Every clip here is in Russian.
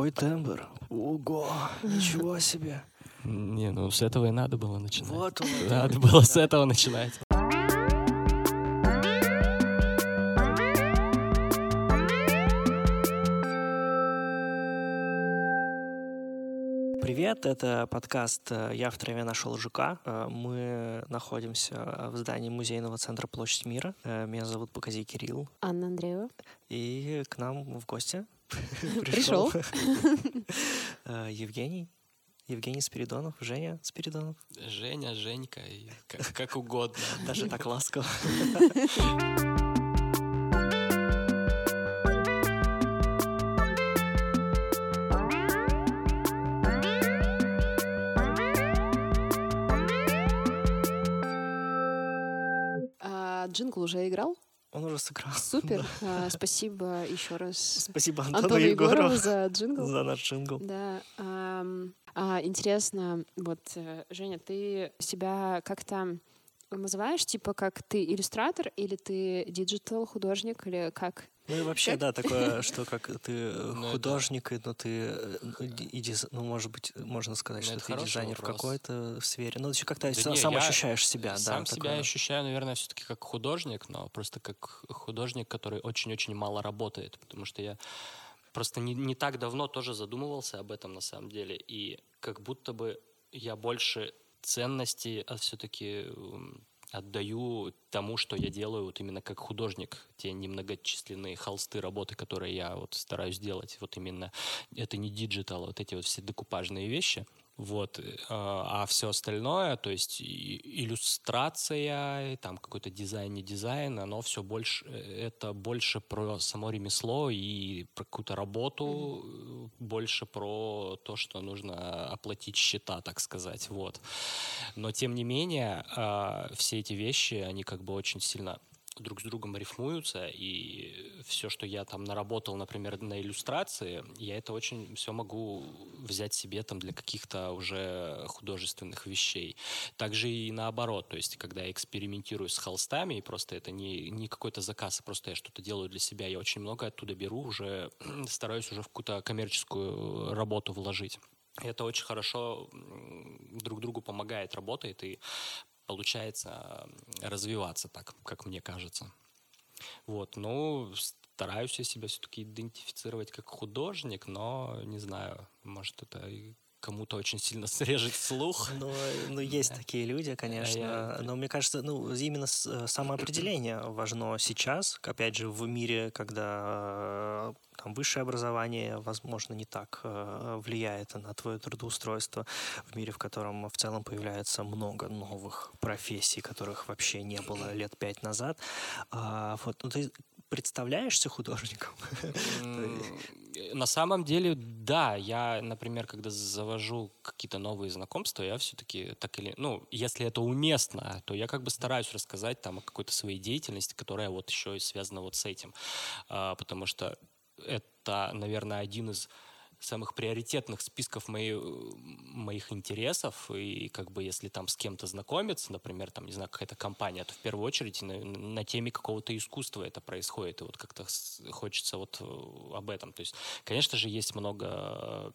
Какой тембр? Ого, ничего себе. Не, ну с этого и надо было начинать. Вот он. Надо было с этого начинать. Привет, это подкаст «Я в траве нашел жука». Мы находимся в здании музейного центра «Площадь мира». Меня зовут Показия Кирилл. Анна Андреева. И к нам в гости пришел Евгений Спиридонов, Женя Спиридонов. Женя, Женька, как угодно. Даже так ласково. Джингл уже играл? Он уже сыграл. Супер. Да. Спасибо еще раз. Спасибо Антону Егорову за джингл. За наш джингл. Да. Интересно, вот, Женя, ты себя как-то называешь, типа, как ты иллюстратор, или ты диджитал-художник, или как? Ну и вообще, да, такое, что как ты художник, но ты, ну, может быть, можно сказать, что ты дизайнер в какой-то сфере. Ну, ты как-то сам ощущаешь себя. Сам себя ощущаю, наверное, все-таки как художник, но просто как художник, который очень-очень мало работает, потому что я просто не так давно тоже задумывался об этом на самом деле, и как будто бы я больше ценности все-таки отдаю тому, что я делаю вот именно как художник. Те немногочисленные холсты работы, которые я вот стараюсь делать, вот именно это не диджитал, вот эти вот все декупажные вещи. Вот. А все остальное, то есть иллюстрация, там какой-то дизайн, не дизайн, оно все больше, это больше про само ремесло и про какую-то работу, больше про то, что нужно оплатить счета, так сказать. Вот. Но тем не менее, все эти вещи, они как бы очень сильно друг с другом рифмуются, и все, что я там наработал, например, на иллюстрации, я это очень все могу взять себе там для каких-то уже художественных вещей. Также и наоборот, то есть когда я экспериментирую с холстами, и просто это не какой-то заказ, а просто я что-то делаю для себя, я очень много оттуда беру, уже стараюсь уже в какую-то коммерческую работу вложить. Это очень хорошо друг другу помогает, работает, и получается развиваться так, как мне кажется. Вот, ну, стараюсь я себя все-таки идентифицировать как художник, но не знаю, может, это кому-то очень сильно срежет слух. Ну, есть такие люди, конечно. Но мне кажется, ну, именно самоопределение важно сейчас. Опять же, в мире, когда там высшее образование, возможно, не так влияет на твое трудоустройство, в мире, в котором в целом появляется много новых профессий, которых вообще не было лет 5 назад. Вот, ну, ты представляешься художником? На самом деле, да. Я, например, когда завожу какие-то новые знакомства, я все-таки так или... Ну, если это уместно, то я как бы стараюсь рассказать там о какой-то своей деятельности, которая вот еще и связана вот с этим. Потому что это, наверное, один из самых приоритетных списков моих интересов, и как бы если там с кем-то знакомиться, например, там, не знаю, какая-то компания, то в первую очередь на теме какого-то искусства это происходит, и вот как-то хочется вот об этом. То есть, конечно же, есть много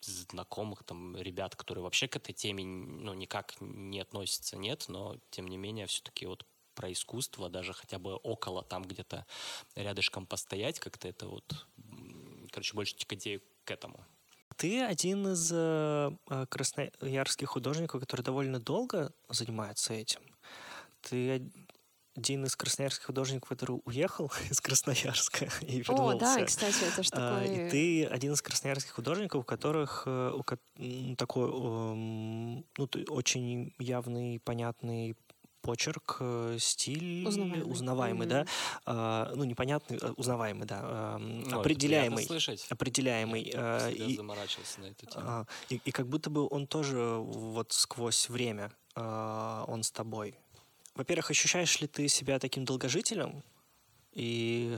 знакомых там ребят, которые вообще к этой теме, ну, никак не относятся, нет, но тем не менее все-таки вот про искусство, даже хотя бы около там где-то рядышком постоять, как-то это вот, короче, больше тикадею к этому. Ты один из красноярских художников, который довольно долго занимается этим. Ты один из красноярских художников, который уехал из Красноярска и вернулся. О, да, кстати, это же такое... И ты один из красноярских художников, у которых такой очень явный, понятный почерк, стиль узнаваемый, да? Ну, непонятный, узнаваемый, да. Определяемый. Определяемый. Я заморачивался на эту тему. И как будто бы он тоже вот сквозь время, он с тобой. Во-первых, ощущаешь ли ты себя таким долгожителем? И,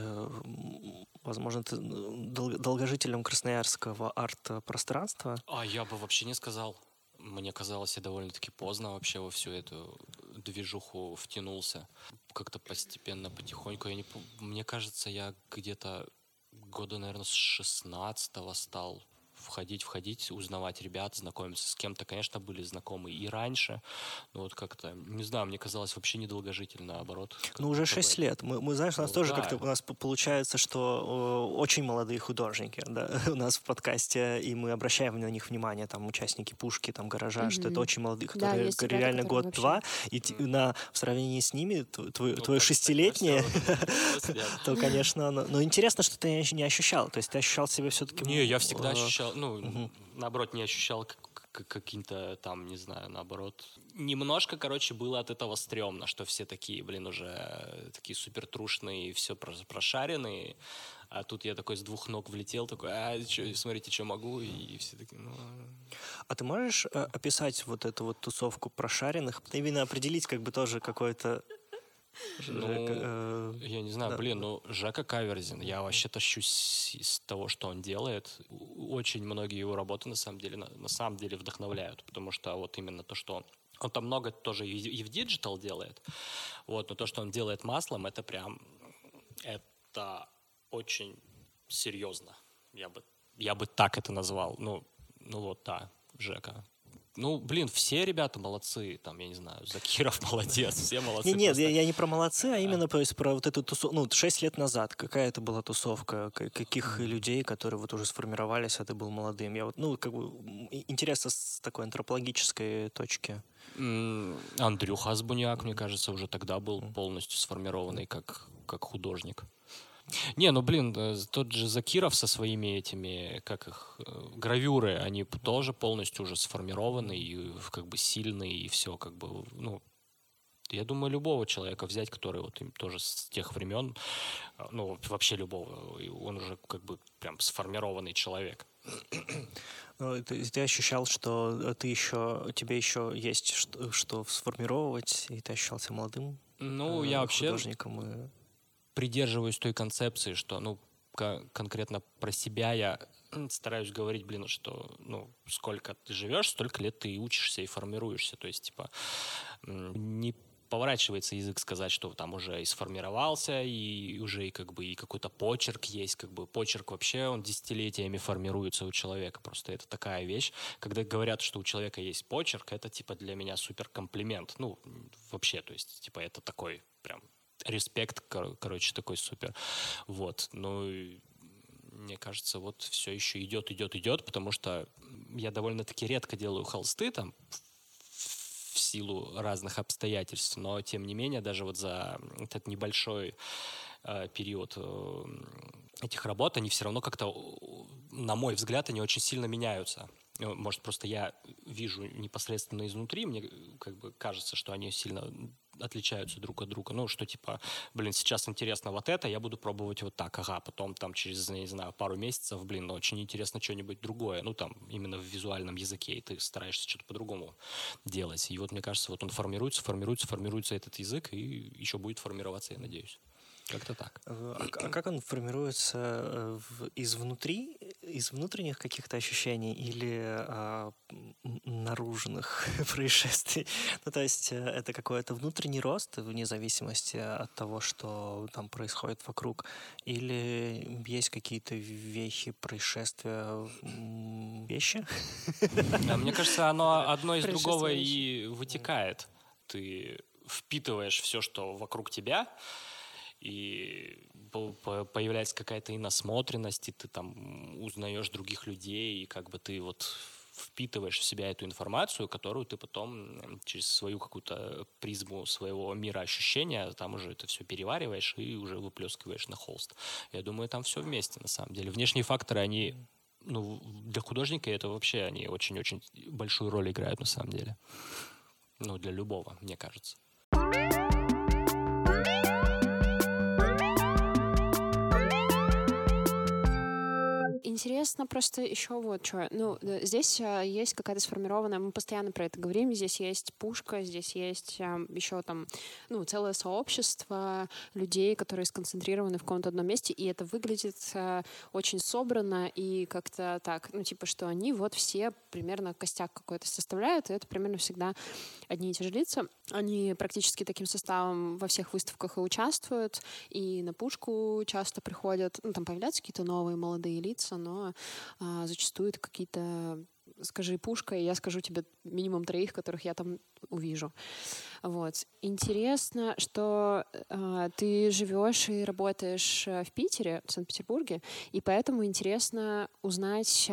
возможно, ты долгожителем красноярского арт-пространства? А я бы вообще не сказал. Мне казалось, я довольно-таки поздно вообще во всю эту движуху втянулся. Как-то постепенно, потихоньку. Мне кажется, я где-то года, наверное, с 16-го стал входить, узнавать ребят, знакомиться с кем-то. Конечно, были знакомы и раньше, но вот как-то, не знаю, мне казалось вообще недолгожительно, наоборот. Ну, уже 6 лет. Мы знаешь, у нас тоже как-то у нас получается, что очень молодые художники, да, у нас в подкасте, и мы обращаем на них внимание, там, участники «Пушки», там, «Гаража», mm-hmm. что это очень молодые, которые да, реально год-два, вообще... и mm-hmm. В сравнении с ними твое шестилетнее, то, конечно, но интересно, что ты не ощущал, то есть ты ощущал себя все-таки... Не, я всегда ощущал, наоборот, не ощущал каким-то там, не знаю, наоборот. Немножко, короче, было от этого стрёмно, что все такие, блин, уже такие супертрушные, все прошаренные. А тут я такой с двух ног влетел, такой, смотрите, что могу, и все такие, ну... А ты можешь описать вот эту вот тусовку прошаренных? Именно определить как бы тоже какой-то... я не знаю, Жека Каверзин. Я вообще тащусь из того, что он делает. Очень многие его работы на самом деле вдохновляют, потому что вот именно то, что он там много тоже и в диджитал делает, вот, но то, что он делает маслом, это прям очень серьезно. Я бы так это назвал. Жека. Все ребята молодцы, там, я не знаю, Закиров молодец, все молодцы. Нет, я не про молодцы, а именно про вот эту тусовку, 6 лет назад, какая это была тусовка, каких людей, которые вот уже сформировались, а ты был молодым. Я вот, интересно с такой антропологической точки. Андрюха Сбуняк, мне кажется, уже тогда был полностью сформированный как художник. Не, тот же Закиров со своими этими, гравюры, они тоже полностью уже сформированы и как бы сильные, и все как бы, я думаю, любого человека взять, который вот им тоже с тех времен, вообще любого, он уже как бы прям сформированный человек. Ты ощущал, что тебе еще есть что сформировать, и ты ощущался молодым я вообще... художником и... придерживаюсь той концепции, что, конкретно про себя я стараюсь говорить, что, сколько ты живешь, столько лет ты учишься и формируешься. То есть, не поворачивается язык сказать, что там уже и сформировался, и уже и как бы и какой-то почерк есть, как бы почерк вообще, он десятилетиями формируется у человека, просто это такая вещь. Когда говорят, что у человека есть почерк, это для меня суперкомплимент. Вообще, то есть, это такой прям... респект, короче, такой супер. Вот. Мне кажется, вот все еще идет, потому что я довольно-таки редко делаю холсты там в силу разных обстоятельств, но тем не менее, даже вот за этот небольшой период этих работ, они все равно как-то, на мой взгляд, они очень сильно меняются. Может, просто я вижу непосредственно изнутри, мне как бы кажется, что они сильно отличаются друг от друга. Сейчас интересно вот это, я буду пробовать вот так, потом там через, не знаю, пару месяцев, очень интересно что-нибудь другое, именно в визуальном языке, и ты стараешься что-то по-другому делать. И вот, мне кажется, вот он формируется этот язык, и еще будет формироваться, я надеюсь. Как-то так. А как он формируется изнутри, из внутренних каких-то ощущений или наружных происшествий? То есть это какой-то внутренний рост вне зависимости от того, что там происходит вокруг? Или есть какие-то вехи, происшествия, вещи? Да, мне кажется, оно одно из другого и вытекает. Ты впитываешь все, что вокруг тебя, и появляется какая-то иносмотренность, и ты там узнаешь других людей, и как бы ты вот впитываешь в себя эту информацию, которую ты потом через свою какую-то призму своего мира ощущения, там уже это все перевариваешь и уже выплескиваешь на холст. Я думаю, там все вместе, на самом деле. Внешние факторы, они, для художника это вообще, они очень-очень большую роль играют, на самом деле. Для любого, мне кажется. Интересно просто еще вот что. Здесь есть какая-то сформированная, мы постоянно про это говорим, здесь есть пушка, здесь есть еще там, целое сообщество людей, которые сконцентрированы в каком-то одном месте, и это выглядит очень собрано и как-то так, что они вот все примерно костяк какой-то составляют, и это примерно всегда одни и те же лица. Они практически таким составом во всех выставках и участвуют, и на пушку часто приходят, там появляются какие-то новые молодые лица, но зачастую это какие-то... Скажи пушка, и я скажу тебе минимум троих, которых я там увижу. Вот. Интересно, что ты живешь и работаешь в Питере, в Санкт-Петербурге, и поэтому интересно узнать,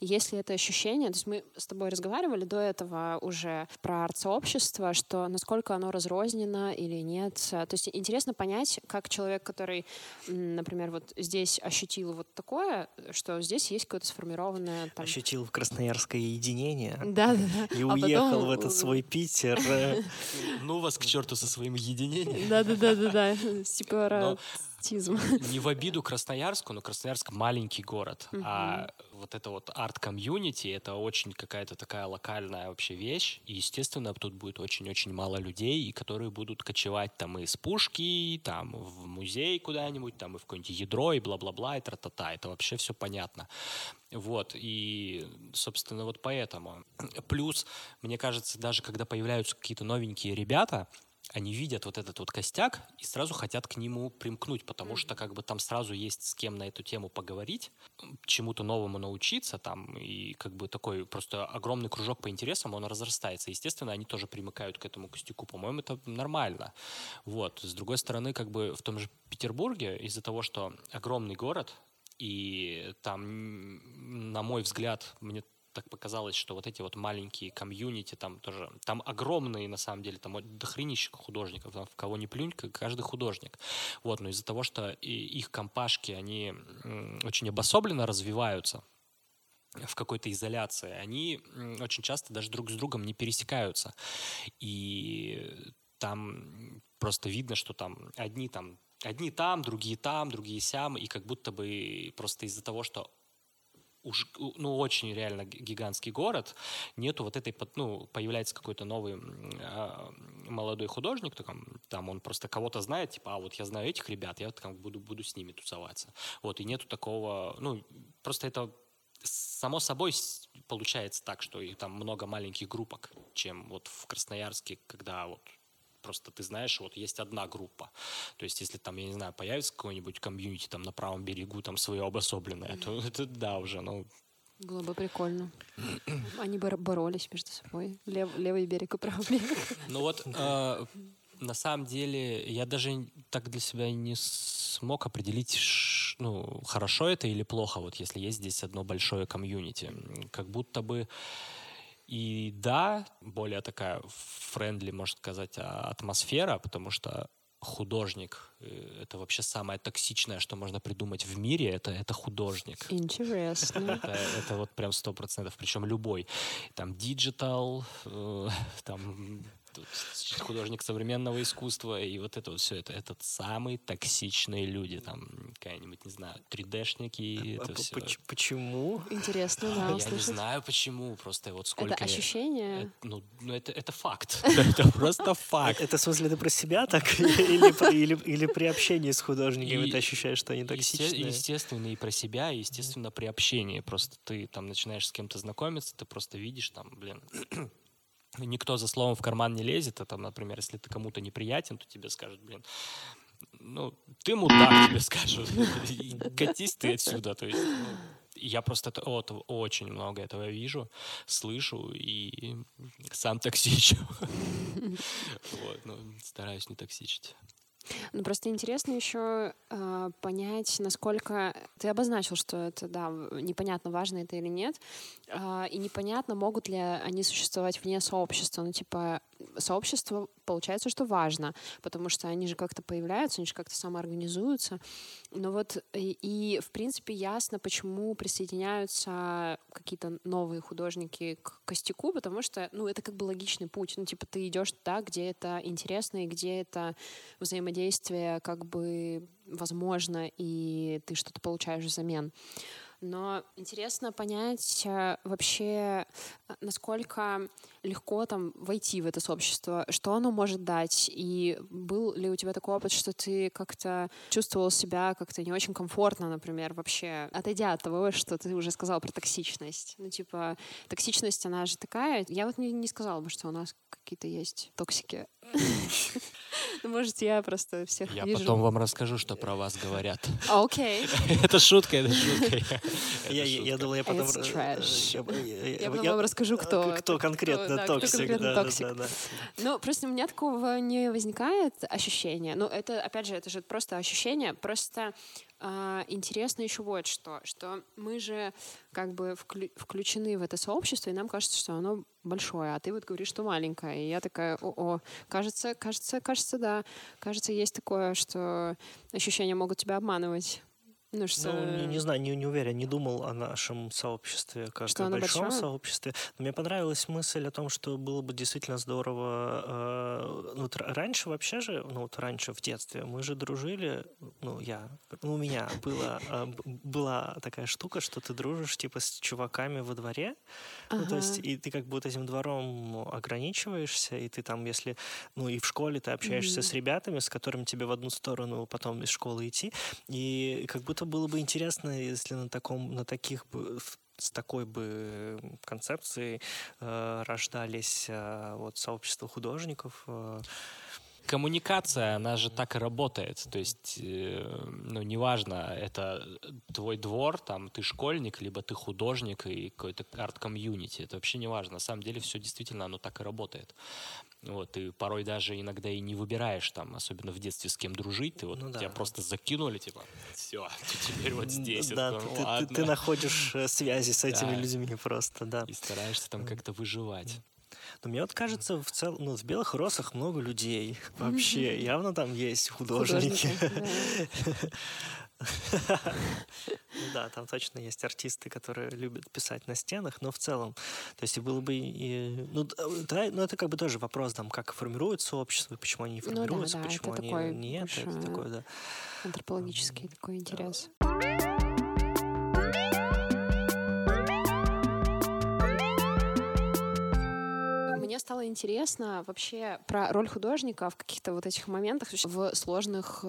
есть ли это ощущение. То есть мы с тобой разговаривали до этого уже про арт-сообщество, что насколько оно разрознено или нет. То есть интересно понять, как человек, который, например, вот здесь ощутил вот такое, что здесь есть какое-то сформированное... Там... Ощутил в красноярское единение. Да-да-да. И уехал потом... в этот свой Питер. Ну вас к черту со своим единением. Да-да-да-да-да. Сепаратизм. Не в обиду Красноярску, но Красноярск маленький город. А вот это вот арт-комьюнити, это очень какая-то такая локальная вообще вещь. И, естественно, тут будет очень-очень мало людей, которые будут кочевать там из пушки, там в музей куда-нибудь, там и в какое-нибудь ядро, и бла-бла-бла, и тра-та-та. Это вообще все понятно. Вот, и, собственно, вот поэтому. Плюс, мне кажется, даже когда появляются какие-то новенькие ребята, они видят вот этот вот костяк и сразу хотят к нему примкнуть, потому что как бы там сразу есть с кем на эту тему поговорить, чему-то новому научиться там, и как бы такой просто огромный кружок по интересам, он разрастается. Естественно, они тоже примыкают к этому костяку. По-моему, это нормально. Вот, с другой стороны, как бы в том же Петербурге из-за того, что огромный город, и там, на мой взгляд, мне так показалось, что вот эти вот маленькие комьюнити, там тоже, там огромные, на самом деле, там дохренища художников, там в кого ни плюнь, каждый художник. Вот, но из-за того, что их компашки, они очень обособленно развиваются, в какой-то изоляции, они очень часто даже друг с другом не пересекаются. И там просто видно, что там одни там, другие сям, и как будто бы просто из-за того, что уж, ну, очень реально гигантский город, нету вот этой, ну, появляется какой-то новый молодой художник, там он просто кого-то знает, типа, а вот я знаю этих ребят, я там буду с ними тусоваться. Вот, и нету такого, ну, просто это само собой получается так, что и там много маленьких группок, чем вот в Красноярске, когда вот просто ты знаешь, вот есть одна группа. То есть, если там, я не знаю, появится какой-нибудь комьюнити там на правом берегу, там свое обособленное, то это да уже, ну... Было бы прикольно. Они боролись между собой. Левый берег и правый берег. Ну вот, на самом деле, я даже так для себя не смог определить, ну, хорошо это или плохо, вот если есть здесь одно большое комьюнити. Как будто бы... И да, более такая френдли, можно сказать, атмосфера, потому что художник — это вообще самое токсичное, что можно придумать в мире, это художник. Интересно. Это вот прям 100%, причем любой. Там диджитал, там художник современного искусства, и вот это вот все, это самые токсичные люди, там какая-нибудь, не знаю, 3D-шники, это все. Почему? Интересно, да, я услышать. Не знаю почему, просто вот сколько... Это ощущение? Ну, это факт, это просто факт. Это в смысле ты про себя так? Или при общении с художниками ты ощущаешь, что они токсичные? Естественно, и про себя, и, естественно, при общении. Просто ты там начинаешь с кем-то знакомиться, ты просто видишь там, блин... Никто за словом в карман не лезет, а там, например, если ты кому-то неприятен, то тебе скажут, блин, ну, ты мудак, тебе скажут, катись ты отсюда, то есть, ну, я просто очень много этого вижу, слышу и сам токсичу, вот, ну, стараюсь не токсичить. Ну, просто интересно еще понять, насколько... Ты обозначил, что это, да, непонятно, важно это или нет. И непонятно, могут ли они существовать вне сообщества. Ну, типа, сообщество, получается, что важно, потому что они же как-то появляются, они же как-то самоорганизуются. Но вот и в принципе, ясно, почему присоединяются какие-то новые художники к костяку, потому что, ну, это как бы логичный путь. Ну, типа, ты идешь туда, где это интересно и где это взаимодействие как бы возможно, и ты что-то получаешь взамен. Но интересно понять вообще, насколько легко там войти в это сообщество, что оно может дать, и был ли у тебя такой опыт, что ты как-то чувствовал себя как-то не очень комфортно, например, вообще, отойдя от того, что ты уже сказал про токсичность. Ну, типа, токсичность, она же такая. Я вот не сказала бы, что у нас какие-то есть токсики. Может, я просто всех вижу. Я потом вам расскажу, что про вас говорят. Окей. Это шутка, это шутка. Я думал, я потом... Я потом вам расскажу, кто конкретно токсик. Ну, просто у меня такого не возникает ощущения. Ну, это, опять же, это же просто ощущение. Просто интересно еще вот что. Что мы же как бы включены в это сообщество, и нам кажется, что оно большое, а ты вот говоришь, что маленькое. И я такая, кажется, да. Кажется, есть такое, что ощущения могут тебя обманывать. Ну, что... не знаю, не уверен, не думал о нашем сообществе, как о большом сообществе. Но мне понравилась мысль о том, что было бы действительно здорово... Ну, раньше вообще же, ну, вот раньше в детстве мы же дружили, у меня была такая штука, что ты дружишь типа с чуваками во дворе, ну, то есть и ты как будто этим двором ограничиваешься, и ты там, если... Ну, и в школе ты общаешься с ребятами, с которыми тебе в одну сторону потом из школы идти, и как будто было бы интересно, если с такой бы концепцией рождались сообщества художников. Коммуникация, она же так и работает. То есть, неважно, это твой двор, там ты школьник, либо ты художник и какой-то арт-комьюнити. Это вообще не важно. На самом деле все действительно, оно так и работает. Вот, и порой даже иногда и не выбираешь там, особенно в детстве, с кем дружить. Ты тебя просто закинули, типа, все, ты теперь вот здесь. Да, ты находишь связи с этими людьми просто, да. И стараешься там как-то выживать. Но мне вот кажется, в целом, в белых росах много людей вообще. Явно там есть художники. Да, там точно есть артисты, которые любят писать на стенах, но в целом, то есть было бы... это как бы тоже вопрос, там, как формируется общество, почему они не формируются, почему они нет. Это такой, да. Антропологический такой интерес. Мне стало интересно вообще про роль художника в каких-то вот этих моментах, в сложных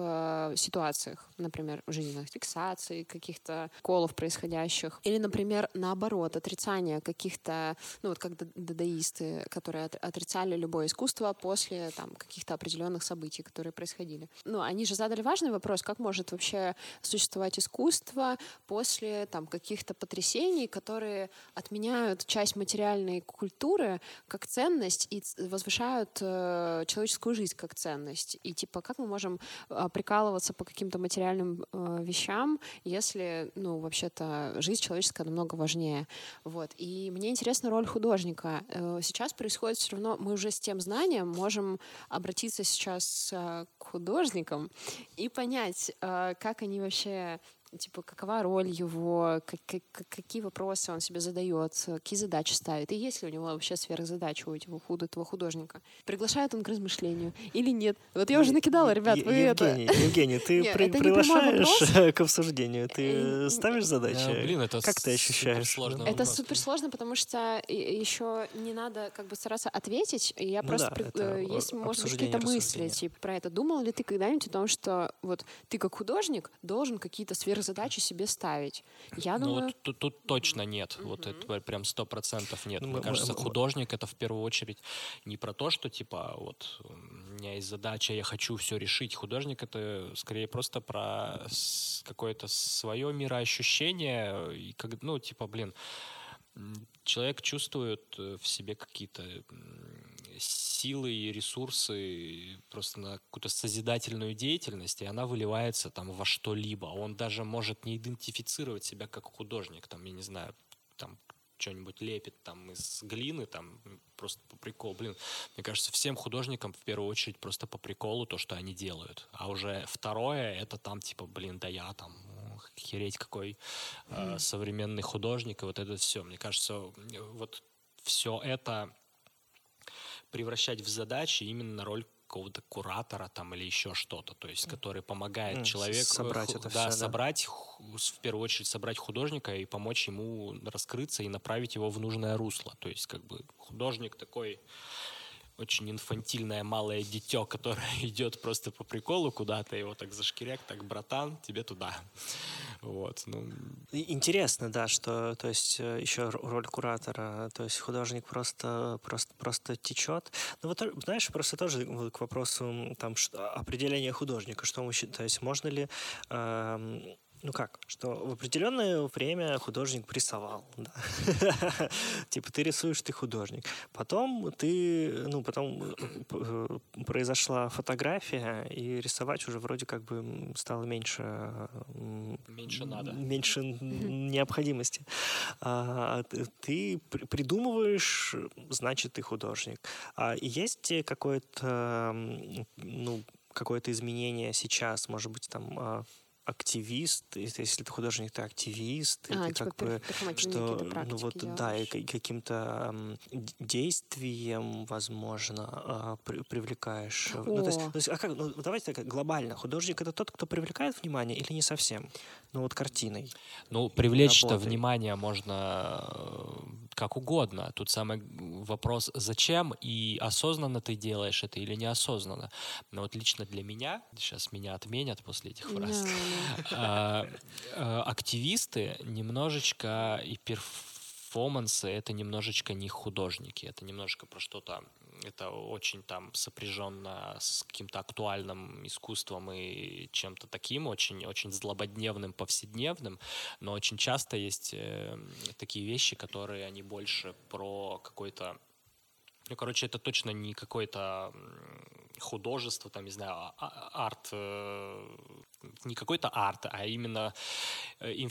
ситуациях, например, жизненных фиксаций, каких-то колов происходящих. Или, например, наоборот, отрицание каких-то, как дадаисты, которые отрицали любое искусство после каких-то определенных событий, которые происходили. Они же задали важный вопрос, как может вообще существовать искусство после каких-то потрясений, которые отменяют часть материальной культуры как ценность, и возвышают человеческую жизнь как ценность. И типа, как мы можем прикалываться по каким-то материальным вещам, если, вообще-то, жизнь человеческая намного важнее. Вот. И мне интересна роль художника. Сейчас происходит все равно, мы уже с тем знанием можем обратиться сейчас к художникам и понять, как они вообще... Типа, какова роль его, какие вопросы он себе задает, какие задачи ставит, и есть ли у него вообще сверхзадача этого художника. Приглашает он к размышлению или нет? Вот я уже накидала, ребят, вы Евгений, ты приглашаешь к обсуждению, ты ставишь задачи? Как ты ощущаешь? Это суперсложно, потому что еще не надо как бы стараться ответить, я просто есть, может быть, какие-то мысли, типа, про это. Думал ли ты когда-нибудь о том, что вот ты как художник должен какие-то сверхзадачи себе ставить? Я думаю... тут точно нет. Вот это прям 100% нет. Мне кажется, художник — это в первую очередь не про то, что типа вот у меня есть задача, я хочу все решить. Художник — это скорее просто про какое-то свое мироощущение. И как, человек чувствует в себе какие-то силы и ресурсы просто на какую-то созидательную деятельность, и она выливается там во что-либо. Он даже может не идентифицировать себя как художник, там, я не знаю, там что-нибудь лепит там из глины, там просто по приколу. Мне кажется, всем художникам в первую очередь просто по приколу то, что они делают. А уже второе, это там типа, я там хереть какой современный художник, и вот это все. Мне кажется, вот все это превращать в задачи именно на роль какого-то куратора там или еще что-то, то есть, который помогает человеку в первую очередь собрать художника и помочь ему раскрыться и направить его в нужное русло. То есть, как бы художник такой очень инфантильное малое дитё, которое идет просто по приколу куда-то, его так за шкиряк, так, братан, тебе туда. Вот, Интересно, да, что, то есть, еще роль куратора, то есть художник просто течет. Ну вот, знаешь, просто тоже к вопросу там определения художника, что мы, то есть можно ли ну как, что в определенное время художник рисовал, да. Типа ты рисуешь, ты художник. Потом ты, ну потом произошла фотография, и рисовать уже вроде как бы стало меньше... Меньше надо. Меньше необходимости. Ты придумываешь, значит, ты художник. И есть какое-то, ну, какое-то изменение сейчас, может быть, там... активист, если ты художник, ты активист, и ты типа как бы что, ну вот делаешь. Да, и каким-то действием, возможно, привлекаешь. Ну, то есть, а как, ну, давайте так глобально. Художник — это тот, кто привлекает внимание, или не совсем? Ну вот картиной. Ну привлечь-то внимание можно как угодно. Тут самый вопрос, зачем и осознанно ты делаешь это или неосознанно. Но вот лично для меня, сейчас меня отменят после этих фраз. Активисты немножечко и перформансы — это немножечко не художники, это немножечко про что-то, это очень там сопряженно с каким-то актуальным искусством и чем-то таким очень, очень злободневным, повседневным, но очень часто есть такие вещи, которые они больше про какой-то, ну, короче, это точно не какое-то художество, там, не знаю, арт, не какой-то арт, а именно им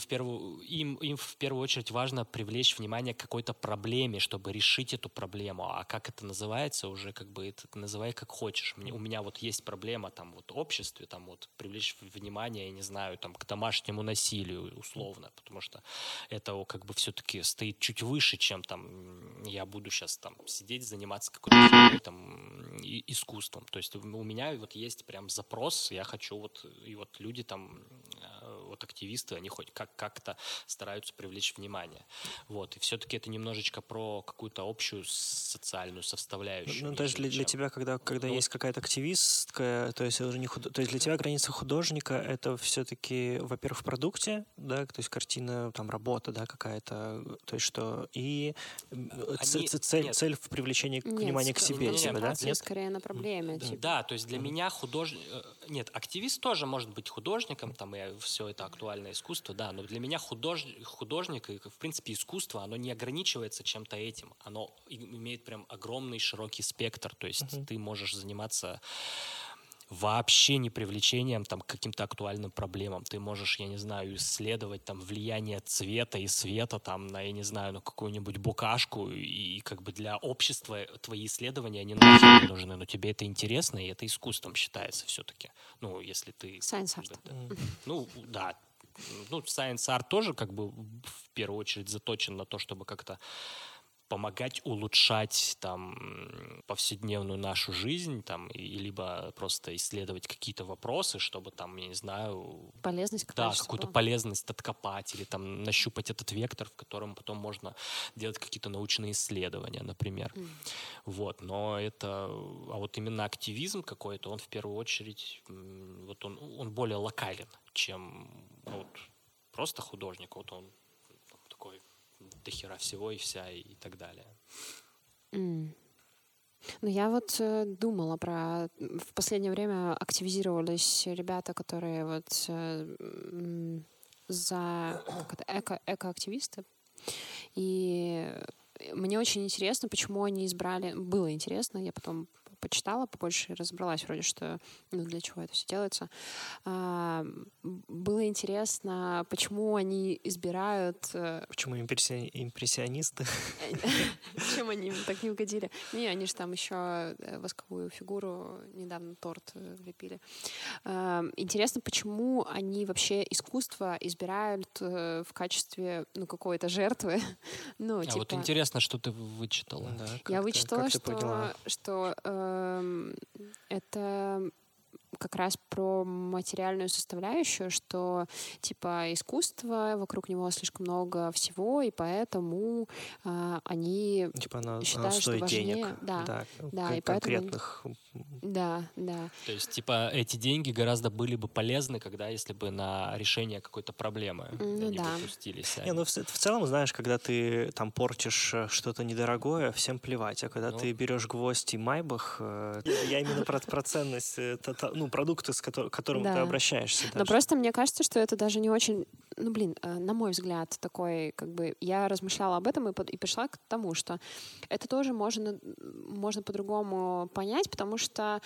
в первую очередь важно привлечь внимание к какой-то проблеме, чтобы решить эту проблему. А как это называется, уже как бы это называй как хочешь. У меня вот есть проблема там вот в обществе, там вот привлечь внимание, я не знаю, там к домашнему насилию условно, потому что это как бы все-таки стоит чуть выше, чем там я буду сейчас там сидеть, заниматься какой-то там искусством. То есть у меня вот есть прям запрос, я хочу вот, и вот люди там, вот активисты, они хоть как-то стараются привлечь внимание. Вот. И все-таки это немножечко про какую-то общую социальную составляющую. Ну, то есть для тебя, когда есть какая-то активистская, то есть уже не то есть для тебя граница художника — это все-таки, во-первых, в продукте, да, то есть картина, там, работа, да, какая-то, то есть что, и цель в привлечении внимания к себе. Нет, скорее на проблеме. Да, то есть для меня художник... Нет, активист тоже может быть художником, там, и все это актуальное искусство, да, но для меня художник и, в принципе, искусство, оно не ограничивается чем-то этим, оно имеет прям огромный широкий спектр, то есть ты можешь заниматься вообще не привлечением там, к каким-то актуальным проблемам. Ты можешь, я не знаю, исследовать там, влияние цвета и света там, на, я не знаю, на какую-нибудь букашку, и как бы для общества твои исследования, они нафиг не нужны, но тебе это интересно, и это искусством считается все-таки. Ну, если ты... Science art. Ну, да. Ну, science art тоже как бы в первую очередь заточен на то, чтобы как-то помогать улучшать там повседневную нашу жизнь там, и либо просто исследовать какие-то вопросы, чтобы там, я не знаю, полезность, да, какую-то полезность откопать или там нащупать этот вектор, в котором потом можно делать какие-то научные исследования, например. Вот, но это, а вот именно активизм какой-то, он в первую очередь, вот он более локален, чем вот просто художник, вот он такой до хера всего и вся, и так далее. Ну, я вот думала про... В последнее время активизировались ребята, которые вот за экоактивисты. И мне очень интересно, почему они избрали... Было интересно, я потом почитала побольше, разобралась вроде, что ну, для чего это все делается. Было интересно, почему они избирают... Почему импрессионисты? Почему они так не угодили? Не, они же там еще восковую фигуру, недавно торт влепили. Интересно, почему они вообще искусство избирают в качестве ну, какой-то жертвы. Ну, типа... вот интересно, что ты вычитала. Да, я вычитала, что это как раз про материальную составляющую, что типа искусство, вокруг него слишком много всего, и поэтому они типа считают, что важнее... денег, да, да, и конкретных. Поэтому... Да, да. То есть типа эти деньги гораздо были бы полезны, когда если бы на решение какой-то проблемы они пустились. Не, ну в целом, знаешь, когда ты там портишь что-то недорогое, всем плевать, а когда ты берешь гвоздь и майбах, я именно про ценность, ну ну, продукты, с которым да. ты обращаешься. Даже. Но просто мне кажется, что это даже не очень... Ну, блин, на мой взгляд, такой, как бы... Я размышляла об этом и пришла к тому, что это тоже можно по-другому понять, потому что,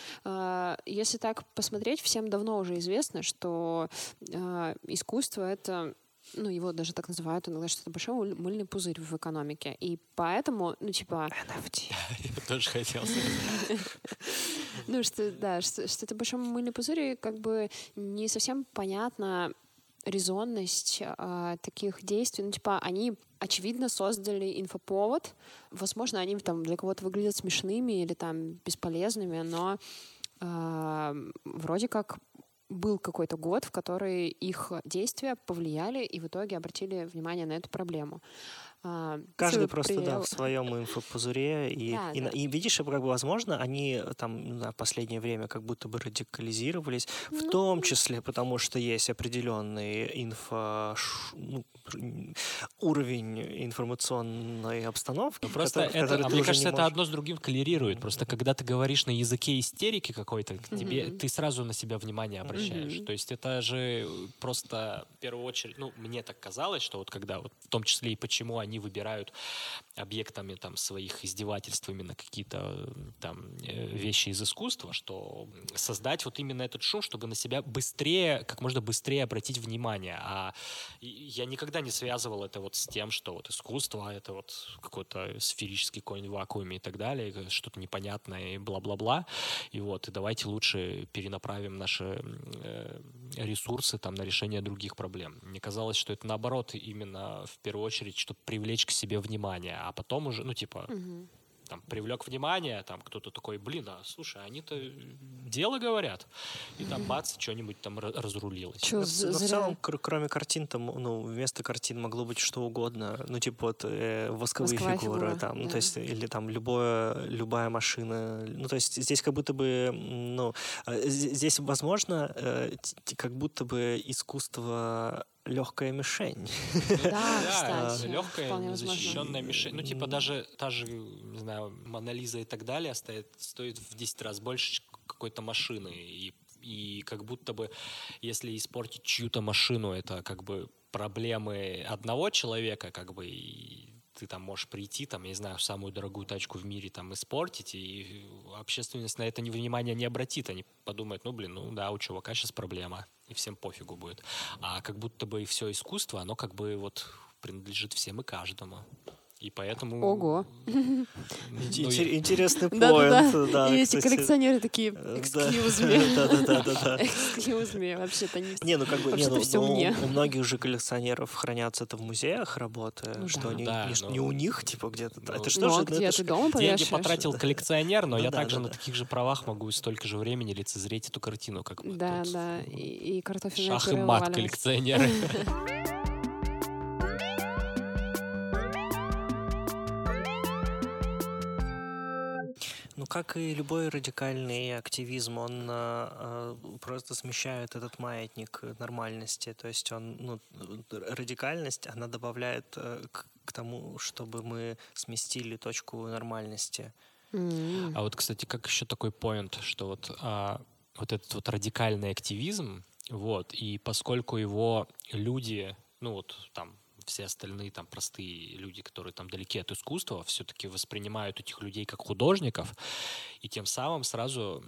если так посмотреть, всем давно уже известно, что искусство — это... Ну, его даже так называют, иногда, что это большой мыльный пузырь в экономике. И поэтому, ну, типа... NFT. Я тоже хотел сказать. Ну, что, да, что это большой мыльный пузырь, и как бы не совсем понятно... резонность таких действий. Ну, типа, они, очевидно, создали инфоповод. Возможно, они там для кого-то выглядят смешными или там бесполезными, но вроде как был какой-то год, в который их действия повлияли и в итоге обратили внимание на эту проблему. Каждый просто, да, в своем инфопузыре. И видишь, как бы, возможно, они там в последнее время как будто бы радикализировались, в том числе потому, что есть определенный уровень информационной обстановки. Просто мне кажется, это одно с другим коллерирует. Просто когда ты говоришь на языке истерики какой-то, ты сразу на себя внимание обращаешь. То есть это же просто в первую очередь... Ну, мне так казалось, что вот когда, в том числе и почему они выбирают объектами там, своих издевательств именно какие-то там вещи из искусства, что создать вот именно этот шум, чтобы на себя быстрее, как можно быстрее обратить внимание. А я никогда не связывал это вот с тем, что вот искусство — это вот какой-то сферический конь в вакууме и так далее, что-то непонятное и бла-бла-бла. И вот, и давайте лучше перенаправим наши ресурсы там на решение других проблем. Мне казалось, что это наоборот именно в первую очередь, чтобы привлечь к себе внимание, а потом уже, ну, типа, там, привлек внимание, там, кто-то такой, блин, а, слушай, они-то дело говорят, и там, бац, что-нибудь там разрулилось. Чё, в целом, кроме картин, там, ну, вместо картин могло быть что угодно, ну, типа, вот, восковые фигуры, там, да. Ну, то есть, или там любая машина, ну, то есть, здесь как будто бы, ну, здесь, возможно, как будто бы искусство... Легкая мишень. Да, кстати. Легкая, незащищенная мишень. Ну, типа, даже та же, не знаю, Мона Лиза и так далее стоит в 10 раз больше какой-то машины. И как будто бы, если испортить чью-то машину, это как бы проблемы одного человека, как бы... ты там можешь прийти, там, я не знаю, самую дорогую тачку в мире там испортить, и общественность на это внимание не обратит. Они подумают, ну, блин, ну да, у чувака сейчас проблема, и всем пофигу будет. А как будто бы все искусство, оно как бы вот принадлежит всем и каждому. И поэтому... Ого! Интересный поинт. Да, и эти коллекционеры такие, excuse me. Да-да-да. Excuse me, вообще-то не все мне. У многих же коллекционеров хранятся это в музеях работы, что не у них, типа, где-то. Ну, а где ты дома повешаешь? Деньги потратил коллекционер, но я также на таких же правах могу столько же времени лицезреть эту картину. Да-да, и картофельные пюре. Шах и мат коллекционеры. Ну, как и любой радикальный активизм, он просто смещает этот маятник нормальности. То есть он, ну, радикальность, она добавляет к тому, чтобы мы сместили точку нормальности. А вот, кстати, как еще такой поинт, что вот этот вот радикальный активизм, вот, и поскольку его люди, ну, вот там, все остальные там простые люди, которые там далеки от искусства, все-таки воспринимают этих людей как художников, и тем самым сразу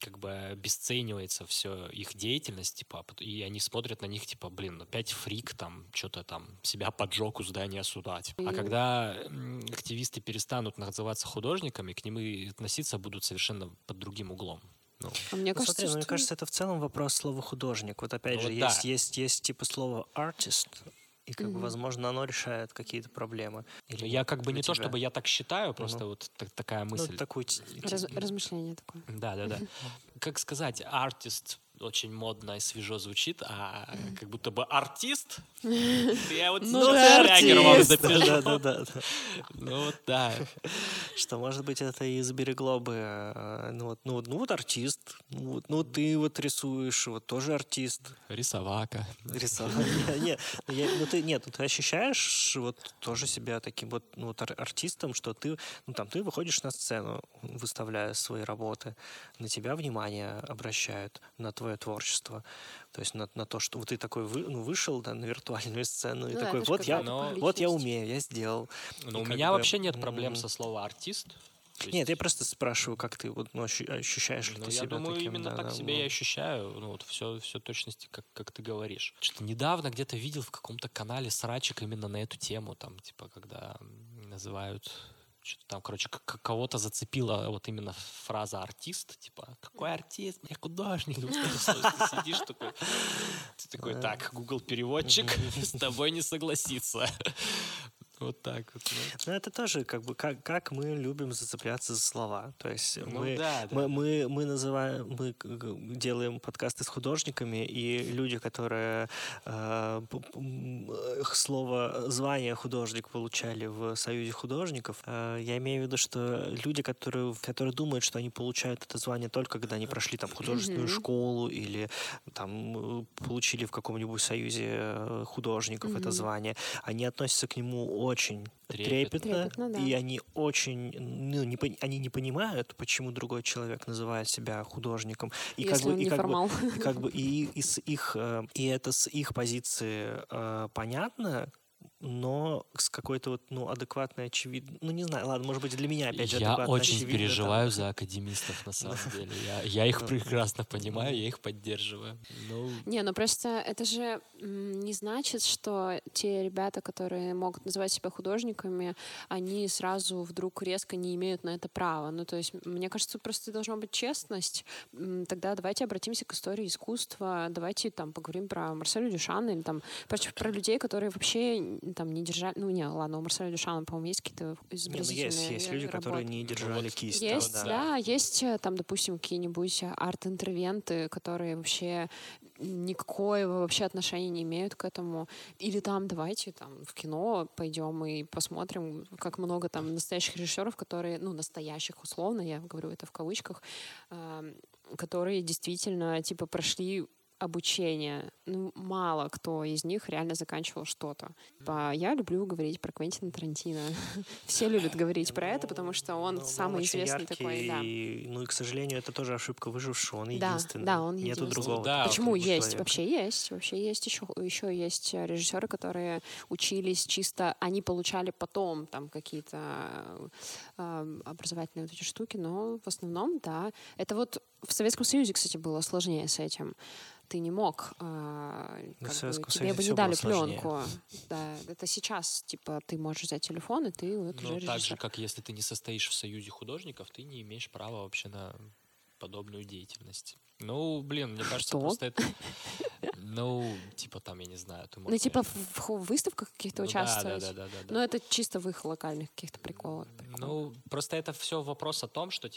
как бы обесценивается все их деятельность, типа, и они смотрят на них, типа, блин, опять фрик, там, что-то там, себя поджег у здания суда. Типа. А когда активисты перестанут называться художниками, к ним и относиться будут совершенно под другим углом. Мне кажется, это в целом вопрос слова «художник». Вот опять же, есть типа слово «artist», и, как бы, возможно, оно решает какие-то проблемы. Или я как бы не тебя. То, чтобы я так считаю, просто вот такая мысль. Ну, размышление такое. Да-да-да. Как сказать, артист очень модно и свежо звучит, а как будто бы артист. Я вот шлягер вам запишу. Ну вот да. Что, может быть, это и сберегло бы. Ну вот артист, Вот. Ну, ты вот рисуешь, вот тоже артист. Рисовака. Нет, ты ощущаешь вот тоже себя таким вот артистом, что ты выходишь на сцену, выставляя свои работы, на тебя внимание обращают, на твое творчество. То есть на то, что ты такой вышел на виртуальную сцену и такой, вот я умею, я сделал. У меня вообще нет проблем со словом «артист». Нет, я просто спрашиваю, как ты вот, ощущаешь ли ты себя таким? Я думаю, именно так себя я ощущаю. Вот все точности, как ты говоришь. Что-то недавно где-то видел в каком-то канале срачик именно на эту тему, там, типа, когда называют... Что-то там, короче, кого-то зацепила вот именно фраза «артист». Типа, какой артист? Я художник. Ты сидишь такой, ты такой, так, Google-переводчик с тобой не согласится. Вот так вот. Ну, это тоже как бы как мы любим зацепляться за слова. То есть мы называем, мы делаем подкасты с художниками, и люди, которые слово звание художник получали в Союзе художников, я имею в виду, что люди, которые думают, что они получают это звание только когда они прошли там художественную школу или там получили в каком-нибудь союзе художников это звание, они относятся к нему очень трепетно, и они очень они не понимают, почему другой человек называет себя художником. И если он не формал. И это с их позиции понятно, но с какой-то адекватной очевидной... Не знаю, ладно, может быть, для меня, опять же, адекватно очевидно. Я очень переживаю за академистов, на самом деле. Я их прекрасно понимаю, я их поддерживаю. Но просто это же не значит, что те ребята, которые могут называть себя художниками, они сразу вдруг резко не имеют на это права. То есть, мне кажется, просто должна быть честность. Тогда давайте обратимся к истории искусства, давайте там поговорим про Марселя Дюшана или там про людей, которые вообще... там не держали... у Марселя Дюшана, по-моему, есть какие-то изобразительные работы. Есть люди, которые не держали кисть. Есть, есть там, допустим, какие-нибудь арт-интервенты, которые вообще никакого вообще отношения не имеют к этому. Или там давайте там в кино пойдем и посмотрим, как много там настоящих режиссеров, которые, настоящих условно, я говорю это в кавычках, которые действительно, прошли обучение. Мало кто из них реально заканчивал что-то. Я люблю говорить про Квентина Тарантино. Все любят говорить про это, потому что он самый известный такой. И, к сожалению, это тоже ошибка выжившего. Он единственный. Да, он единственный. Нету другого. Почему есть? Вообще есть. Вообще есть еще есть режиссеры, которые учились чисто... Они получали потом там какие-то образовательные вот эти штуки, но в основном, это в Советском Союзе, кстати, было сложнее с этим. Ты не мог. Тебе бы не дали пленку. Да, это сейчас, ты можешь взять телефон, и ты вот уже режиссер. Так же, как если ты не состоишь в Союзе художников, ты не имеешь права вообще на подобную деятельность. Мне кажется, просто это... я не знаю. В выставках каких-то участвовать. Да. Но это чисто в их локальных каких-то приколах. Просто это все вопрос о том, что,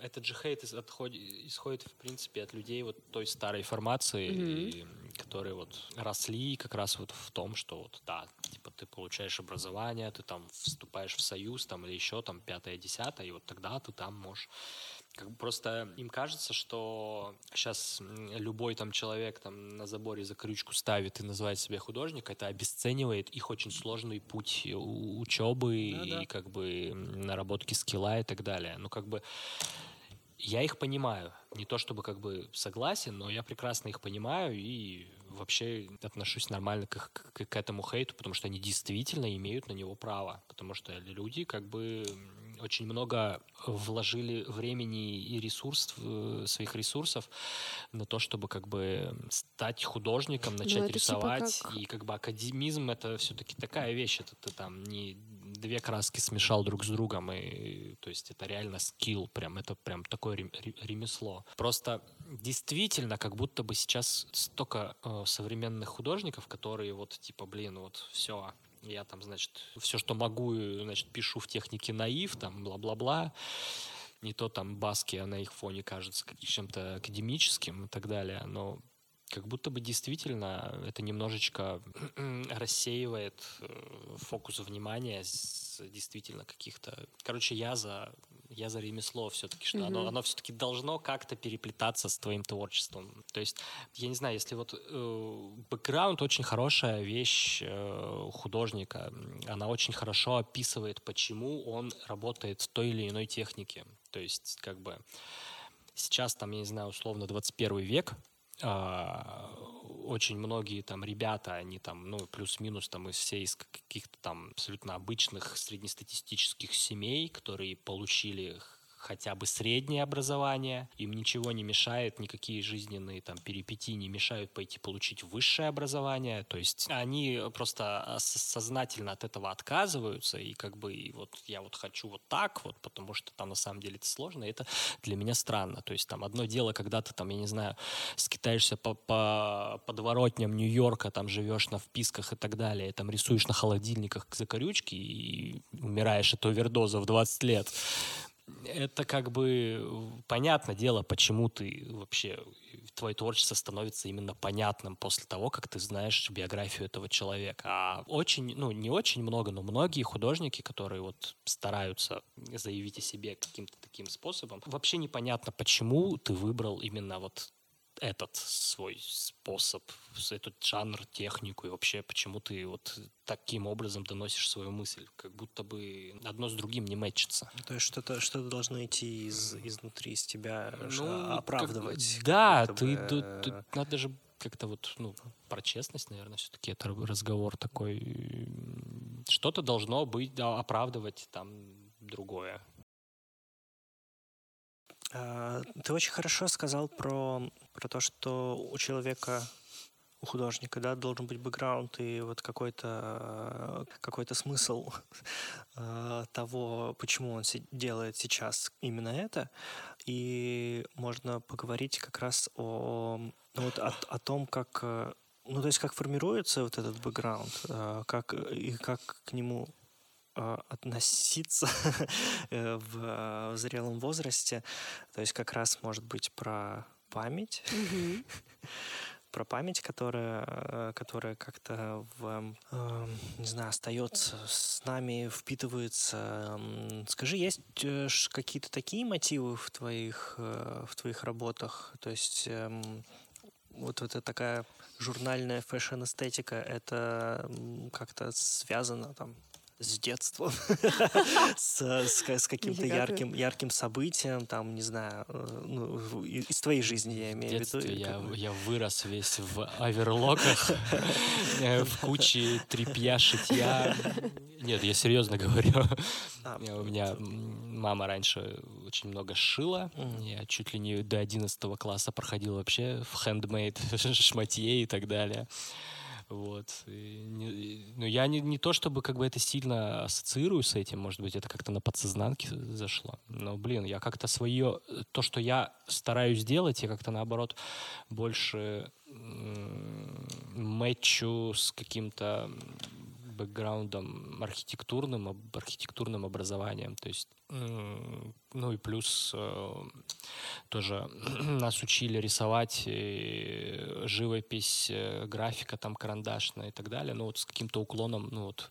этот же хейт исходит, в принципе, от людей вот той старой формации, которые вот росли как раз вот в том, что ты получаешь образование, ты там вступаешь в союз, там, или еще там 5-е, 10-е, и вот тогда ты там можешь... Просто им кажется, что сейчас любой там человек там на заборе за крючку ставит и называет себя художником, это обесценивает их очень сложный путь учебы и наработки скилла и так далее. Я их понимаю. Не то чтобы согласен, но я прекрасно их понимаю и вообще отношусь нормально к этому хейту, потому что они действительно имеют на него право. Потому что люди очень много вложили времени и своих ресурсов на то, чтобы стать художником, начать рисовать. И академизм — это все-таки такая вещь. Это ты там не две краски смешал друг с другом. И, то есть это реально скилл. Это прям такое ремесло. Просто действительно, как будто бы сейчас столько современных художников, которые все... Я там, все, что могу, пишу в технике наив, там, бла-бла-бла. Не то там баски, а на их фоне кажется чем-то академическим и так далее. Но как будто бы действительно это немножечко рассеивает фокус внимания из действительно каких-то... Короче, я за ремесло все-таки, что оно все-таки должно как-то переплетаться с твоим творчеством. То есть, я не знаю, если вот бэкграунд очень хорошая вещь художника, она очень хорошо описывает, почему он работает в той или иной технике. То есть, как бы, сейчас там, я не знаю, условно 21 век, очень многие там ребята, они там, ну, плюс-минус там из каких-то там абсолютно обычных среднестатистических семей, которые получили хотя бы среднее образование, им ничего не мешает, никакие жизненные там перипетии не мешают пойти получить высшее образование, то есть они просто сознательно от этого отказываются, и как бы и вот я вот хочу вот так вот, потому что там на самом деле это сложно, и это для меня странно, то есть там одно дело, когда ты там, я не знаю, скитаешься по подворотням Нью-Йорка, там живешь на вписках и так далее, и там рисуешь на холодильниках закорючки и умираешь от овердоза в 20 лет. Это как бы понятное дело, почему ты вообще, твое творчество становится именно понятным после того, как ты знаешь биографию этого человека. А очень, ну не очень много, но многие художники, которые вот стараются заявить о себе каким-то таким способом, вообще непонятно, почему ты выбрал именно вот этот свой способ, этот жанр, технику, и вообще почему ты вот таким образом доносишь свою мысль, как будто бы одно с другим не мэтчится. То есть что-то должно идти изнутри, из тебя, ну, оправдывать. Как, да, ты надо же как-то вот, ну, про честность, наверное, все-таки это разговор такой. Что-то должно быть, да, оправдывать там другое. Ты очень хорошо сказал про то, что у человека, у художника, да, должен быть бэкграунд и вот какой-то смысл того, почему он делает сейчас именно это. И можно поговорить как раз о том, как, ну, то есть как формируется вот этот бэкграунд, как к нему относиться в зрелом возрасте. То есть как раз, может быть, про память, про память, которая как-то, не знаю, остается с нами, впитывается. Скажи, есть какие-то такие мотивы в твоих работах? То есть вот это такая журнальная фэшн-эстетика, это как-то связано там с детством, с каким-то ярким событием, там, не знаю, ну, из твоей жизни, я имею в виду. Я вырос весь в оверлоках, в куче тряпья, шитья. Нет, я серьезно говорю. У меня мама раньше очень много шила. Я чуть ли не до 11 класса проходил вообще в хендмейд, шматье и так далее. Вот. Но я не то чтобы как бы это сильно ассоциирую с этим, может быть, это как-то на подсознанке зашло. Но, блин, я как-то свое... То, что я стараюсь делать, я как-то, наоборот, больше мэтчу с каким-то бэкграундом архитектурным образованием. То есть, ну и плюс тоже нас учили рисовать живопись, графика там карандашная и так далее, но вот с каким-то уклоном, ну вот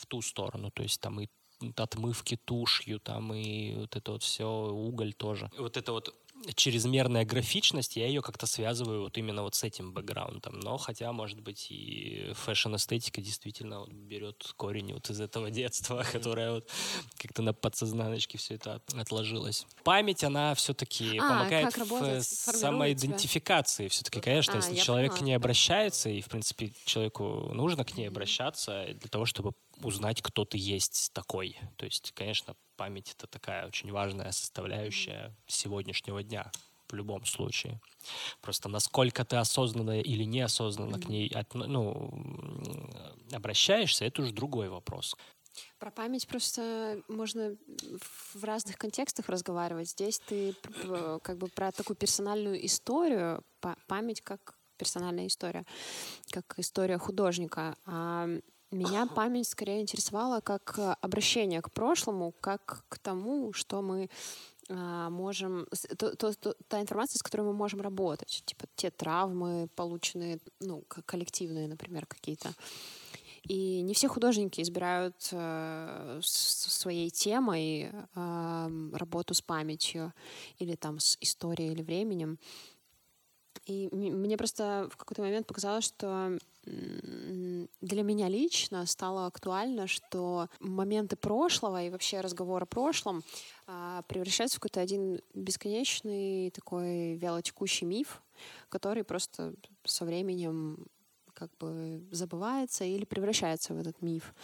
в ту сторону, то есть там и отмывки тушью, там и вот это вот все, уголь тоже. Вот это вот чрезмерная графичность, я ее как-то связываю вот именно вот с этим бэкграундом. Но хотя, может быть, и фэшн-эстетика действительно вот берет корень вот из этого детства, которое вот как-то на подсознаночке все это отложилось. Память, она все-таки помогает в самоидентификации. Все-таки, конечно, если человек к ней обращается, и, в принципе, человеку нужно к ней обращаться для того, чтобы узнать, кто ты есть такой. То есть, конечно, память — это такая очень важная составляющая сегодняшнего дня в любом случае. Просто насколько ты осознанно или неосознанно к ней обращаешься, это уже другой вопрос. Про память просто можно в разных контекстах разговаривать. Здесь ты как бы про такую персональную историю, память как персональная история, как история художника. А меня память скорее интересовала как обращение к прошлому, как к тому, что мы можем... Та информация, с которой мы можем работать. Типа те травмы полученные, ну, коллективные, например, какие-то. И не все художники избирают своей темой работу с памятью или там с историей или временем. И мне просто в какой-то момент показалось, что для меня лично стало актуально, что моменты прошлого и вообще разговор о прошлом превращаются в какой-то один бесконечный такой вялотекущий миф, который просто со временем как бы забывается или превращается в этот миф.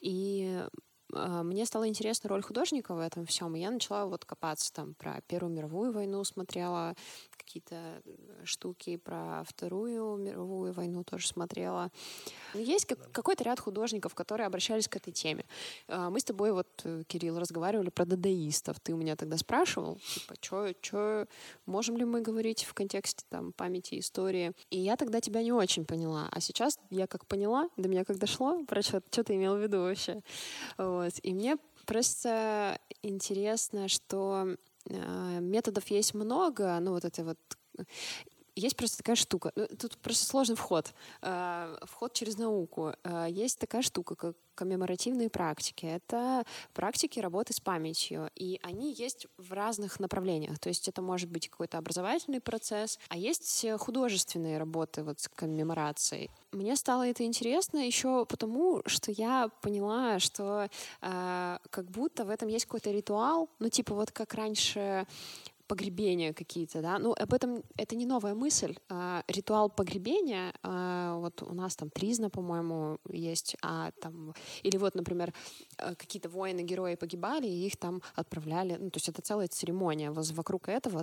И мне стала интересна роль художника в этом всем, и я начала вот копаться там про Первую мировую войну, смотрела какие-то штуки, про Вторую мировую войну тоже смотрела. Есть какой-то ряд художников, которые обращались к этой теме. Мы с тобой, вот, Кирилл, разговаривали про дадаистов. Ты у меня тогда спрашивал, типа, чё, можем ли мы говорить в контексте там памяти, истории? И я тогда тебя не очень поняла. А сейчас я как поняла, до меня как дошло, про что ты имел в виду вообще. Вот. И мне просто интересно, что методов есть много, ну вот это вот... Есть просто такая штука, тут просто сложный вход через науку. Есть такая штука, как коммеморативные практики. Это практики работы с памятью, и они есть в разных направлениях. То есть это может быть какой-то образовательный процесс, а есть художественные работы вот с коммеморацией. Мне стало это интересно еще потому, что я поняла, что как будто в этом есть какой-то ритуал, ну типа вот как раньше... погребения какие-то, да, ну, об этом это не новая мысль. Ритуал погребения, вот у нас там тризна, по-моему, есть, там, или вот, например, какие-то воины-герои погибали, и их там отправляли, ну, то есть это целая церемония, вокруг этого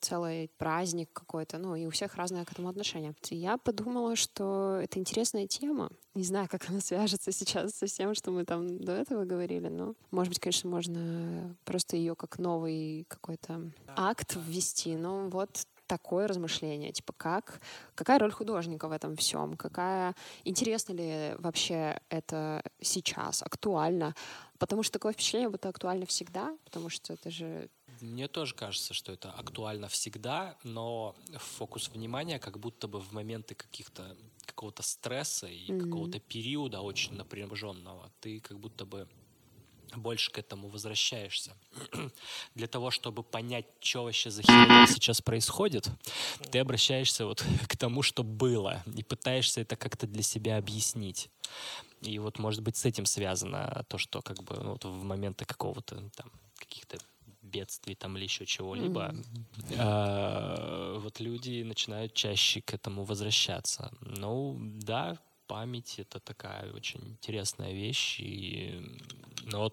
целый праздник какой-то, ну, и у всех разное к этому отношение. Я подумала, что это интересная тема, не знаю, как она свяжется сейчас со всем, что мы там до этого говорили, но, может быть, конечно, можно просто ее как новый какой-то акт ввести. Ну, вот такое размышление, типа, какая роль художника в этом всем, интересно ли вообще это сейчас, актуально, потому что такое впечатление, будто актуально всегда, потому что это же... Мне тоже кажется, что это актуально всегда, но фокус внимания как будто бы в моменты какого-то стресса и какого-то периода очень напряженного ты как будто бы больше к этому возвращаешься. Для того, чтобы понять, что вообще за херня сейчас происходит, ты обращаешься вот к тому, что было, и пытаешься это как-то для себя объяснить. И вот, может быть, с этим связано то, что как бы ну, вот в моменты какого-то там каких-то бедствий там или еще чего-либо, вот люди начинают чаще к этому возвращаться. Ну, да, память — это такая очень интересная вещь. И, ну,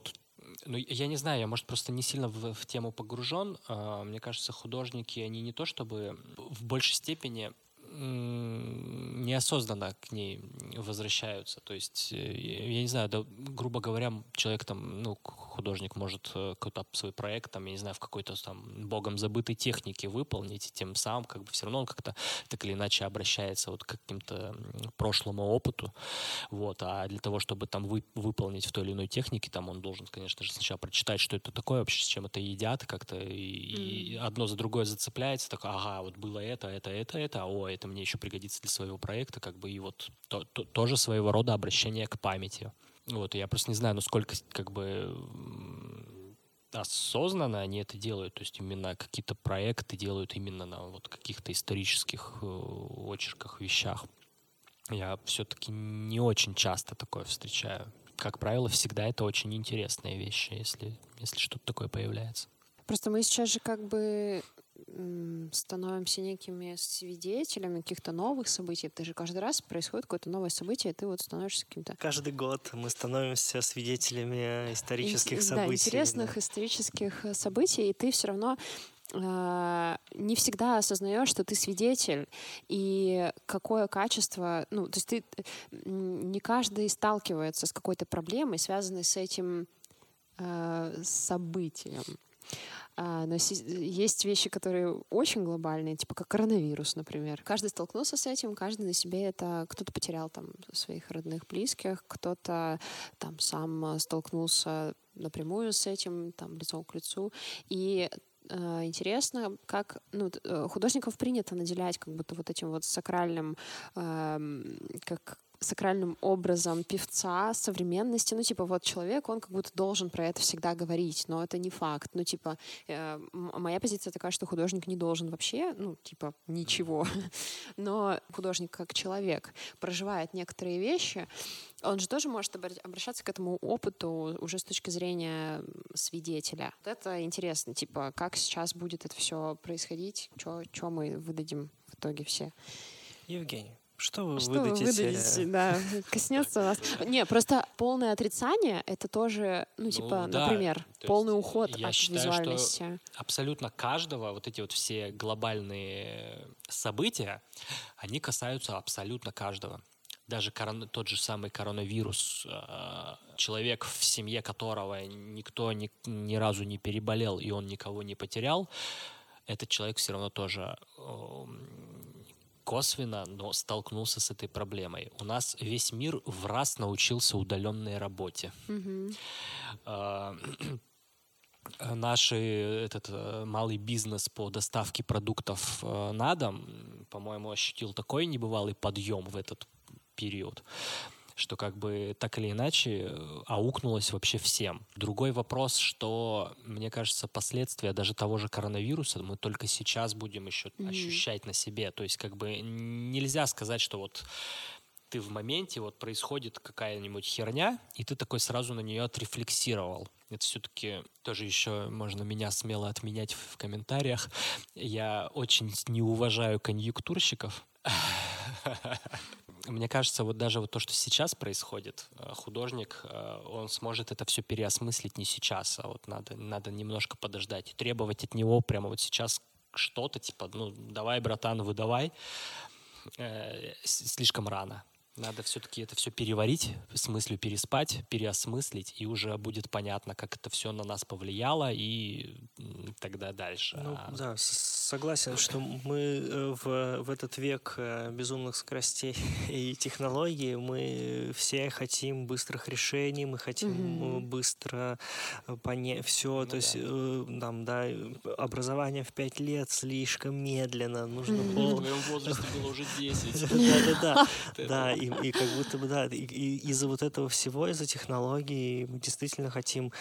я не знаю, я, может, просто не сильно в тему погружен. Мне кажется, художники, они не то чтобы в большей степени неосознанно к ней возвращаются. То есть, я не знаю, да, грубо говоря, человек там, ну, художник может какой-то свой проект, там, я не знаю, в какой-то там богом забытой технике выполнить, и тем самым как бы все равно он как-то так или иначе обращается вот к каким-то прошлому опыту. Вот. А для того, чтобы там выполнить в той или иной технике, там он должен, конечно же, сначала прочитать, что это такое вообще, с чем это едят как-то, и одно за другое зацепляется, так, ага, вот было это, о, это мне еще пригодится для своего проекта, как бы, и вот тоже своего рода обращение к памяти. Вот, я просто не знаю, насколько, как бы, осознанно они это делают, то есть именно какие-то проекты делают именно на вот каких-то исторических очерках, вещах. Я все-таки не очень часто такое встречаю. Как правило, всегда это очень интересные вещи, если что-то такое появляется. Просто мы сейчас же как бы становимся некими свидетелями каких-то новых событий. Это же каждый раз происходит какое-то новое событие, и ты вот становишься каким-то... Каждый год мы становимся свидетелями исторических событий. Да, интересных исторических событий, и ты все равно не всегда осознаешь, что ты свидетель, и какое качество... Ну, то есть не каждый сталкивается с какой-то проблемой, связанной с этим событием. Но есть вещи, которые очень глобальные, типа как коронавирус, например. Каждый столкнулся с этим, каждый на себе это... Кто-то потерял там своих родных, близких, кто-то там сам столкнулся напрямую с этим, там лицом к лицу. И интересно, как художников принято наделять как будто вот этим вот сакральным, как сакральным образом певца современности. Ну, типа, вот человек, он как будто должен про это всегда говорить, но это не факт. Ну, типа, моя позиция такая, что художник не должен вообще, ну, типа, ничего. Но художник как человек проживает некоторые вещи, он же тоже может обращаться к этому опыту уже с точки зрения свидетеля. Вот это интересно, типа, как сейчас будет это все происходить, что мы выдадим в итоге все. Евгений, что вы выдадите? Да, коснется вас. Не, просто полное отрицание — это тоже, ну, типа, да, например, полный уход от визуальности. Я считаю, что абсолютно каждого вот эти вот все глобальные события, они касаются абсолютно каждого. Даже тот же самый коронавирус, человек, в семье которого никто ни разу не переболел, и он никого не потерял, этот человек все равно тоже... косвенно, но столкнулся с этой проблемой. У нас весь мир в раз научился удаленной работе. Mm-hmm. Наш этот малый бизнес по доставке продуктов на дом, по-моему, ощутил такой небывалый подъем в этот период, что как бы так или иначе аукнулось вообще всем. Другой вопрос, что, мне кажется, последствия даже того же коронавируса мы только сейчас будем еще ощущать на себе. То есть как бы нельзя сказать, что вот ты в моменте, вот происходит какая-нибудь херня, и ты такой сразу на нее отрефлексировал. Это все-таки тоже еще можно меня смело отменять в комментариях. Я очень не уважаю конъюнктурщиков. Мне кажется, вот даже вот то, что сейчас происходит, художник, он сможет это все переосмыслить не сейчас, а вот надо немножко подождать и требовать от него прямо вот сейчас что-то, типа, ну, давай, братан, выдавай, слишком рано. Надо все-таки это все переварить, в смысле переспать, переосмыслить, и уже будет понятно, как это все на нас повлияло, и тогда дальше. Ну, да, согласен, что мы в этот век безумных скоростей и технологий, мы все хотим быстрых решений, мы хотим быстро понять все, ну, то есть там, да, образование в 5 лет слишком медленно, нужно было... В моем возрасте было уже 10. Да. И как будто бы, да, из-за вот этого всего, из-за технологий мы действительно хотим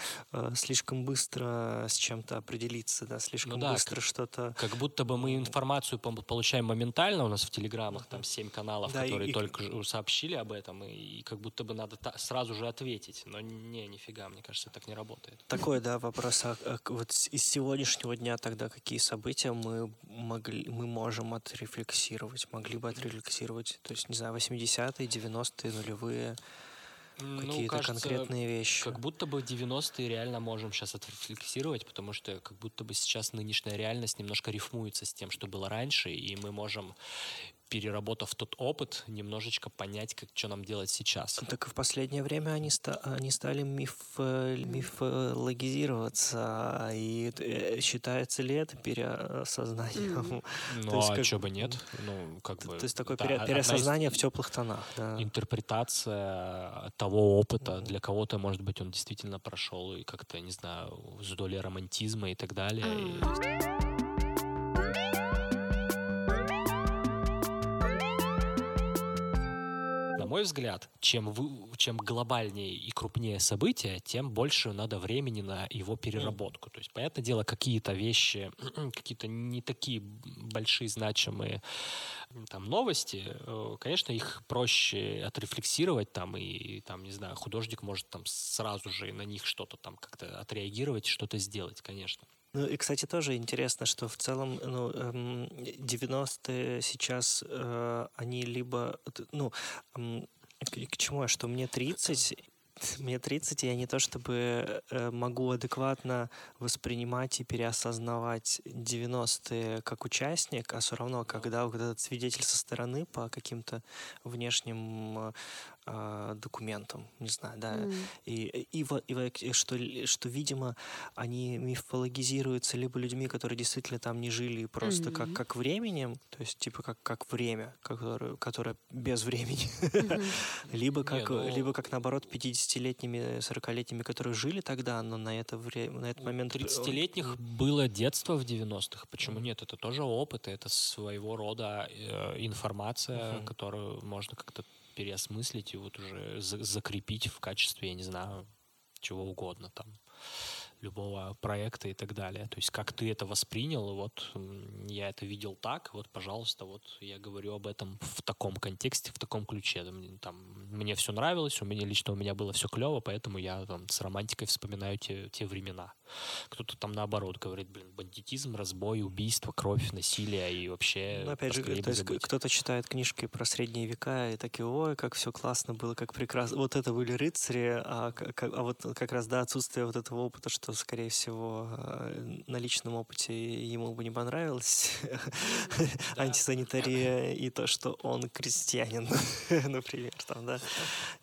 слишком быстро с чем-то определиться, да, слишком быстро что-то... Как будто бы мы информацию получаем моментально, у нас в телеграммах там 7 каналов, да, которые только сообщили об этом, и как будто бы надо сразу же ответить, но нифига, мне кажется, так не работает. Такой, да, вопрос, вот из сегодняшнего дня тогда какие события мы можем отрефлексировать, могли бы отрефлексировать, то есть, не знаю, 80-е, 90-е, нулевые, какие-то, кажется, конкретные вещи. Как будто бы 90-е реально можем сейчас отрефлексировать, потому что как будто бы сейчас нынешняя реальность немножко рифмуется с тем, что было раньше, и мы можем, переработав тот опыт, немножечко понять, что нам делать сейчас. Так в последнее время они стали мифологизироваться, и считается ли это переосознанием? Ну, а что бы нет? Ну, как бы, то есть такое переосознание в теплых тонах. Да. Интерпретация того опыта. Для кого-то, может быть, он действительно прошел и как-то, не знаю, с долей романтизма и так далее. На мой взгляд, чем глобальнее и крупнее событие, тем больше надо времени на его переработку. То есть, понятное дело, какие-то вещи, какие-то не такие большие значимые там новости, конечно, их проще отрефлексировать там, и там, не знаю, художник может там сразу же на них что-то там как-то отреагировать, что-то сделать, конечно. Ну и, кстати, тоже интересно, что в целом 90-е сейчас, они либо... Ну, к чему я? Что мне 30... Мне 30, и я не то чтобы могу адекватно воспринимать и переосознавать 90-е как участник, а все равно, когда вот этот свидетель со стороны по каким-то внешним документам, не знаю, да, и что, видимо, они мифологизируются либо людьми, которые действительно там не жили, просто как временем, то есть типа как время, которое без времени, либо как наоборот 50-летними, 40-летними, которые жили тогда, но на это время, на этот момент... У 30-летних было детство в 90-х, почему нет? Это тоже опыт, это своего рода информация, которую можно как-то переосмыслить и вот уже закрепить в качестве, я не знаю, чего угодно там, любого проекта и так далее. То есть как ты это воспринял, вот я это видел так, вот, пожалуйста, вот я говорю об этом в таком контексте, в таком ключе. Там, мне все нравилось, у меня было все клево, поэтому я там с романтикой вспоминаю те времена. Кто-то там наоборот говорит, бандитизм, разбой, убийство, кровь, насилие и вообще... Ну, опять же, то есть кто-то читает книжки про средние века и такие, ой, как все классно было, как прекрасно. Вот это были рыцари, а вот как раз, да, отсутствие вот этого опыта, что, скорее всего, на личном опыте ему бы не понравилось. Антисанитария и то, что он крестьянин, например, там, да?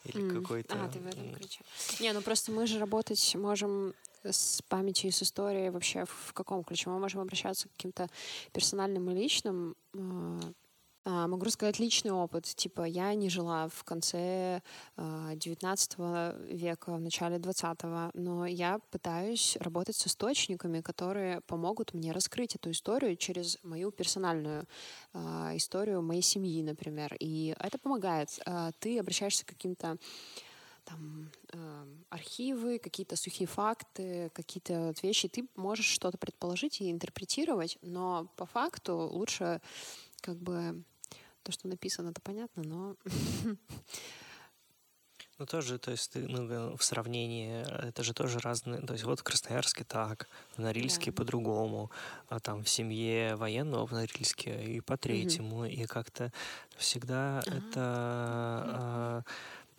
Или какой-то... А, ты в этом ключе. Не, ну просто мы же работать можем... с памятью и с историей вообще в каком ключе? Мы можем обращаться к каким-то персональным и личным. Могу рассказать личный опыт. Типа, я не жила в конце 19 века, в начале 20-го, но я пытаюсь работать с источниками, которые помогут мне раскрыть эту историю через мою персональную историю моей семьи, например. И это помогает. Ты обращаешься к каким-то там, архивы, какие-то сухие факты, какие-то вот вещи. Ты можешь что-то предположить и интерпретировать, но по факту лучше как бы то, что написано, это понятно, но... Ну, тоже, то есть, ну, в сравнении, это же тоже разные, то есть, вот в Красноярске так, в Норильске по-другому, а там в семье военного в Норильске и по-третьему, и как-то всегда это...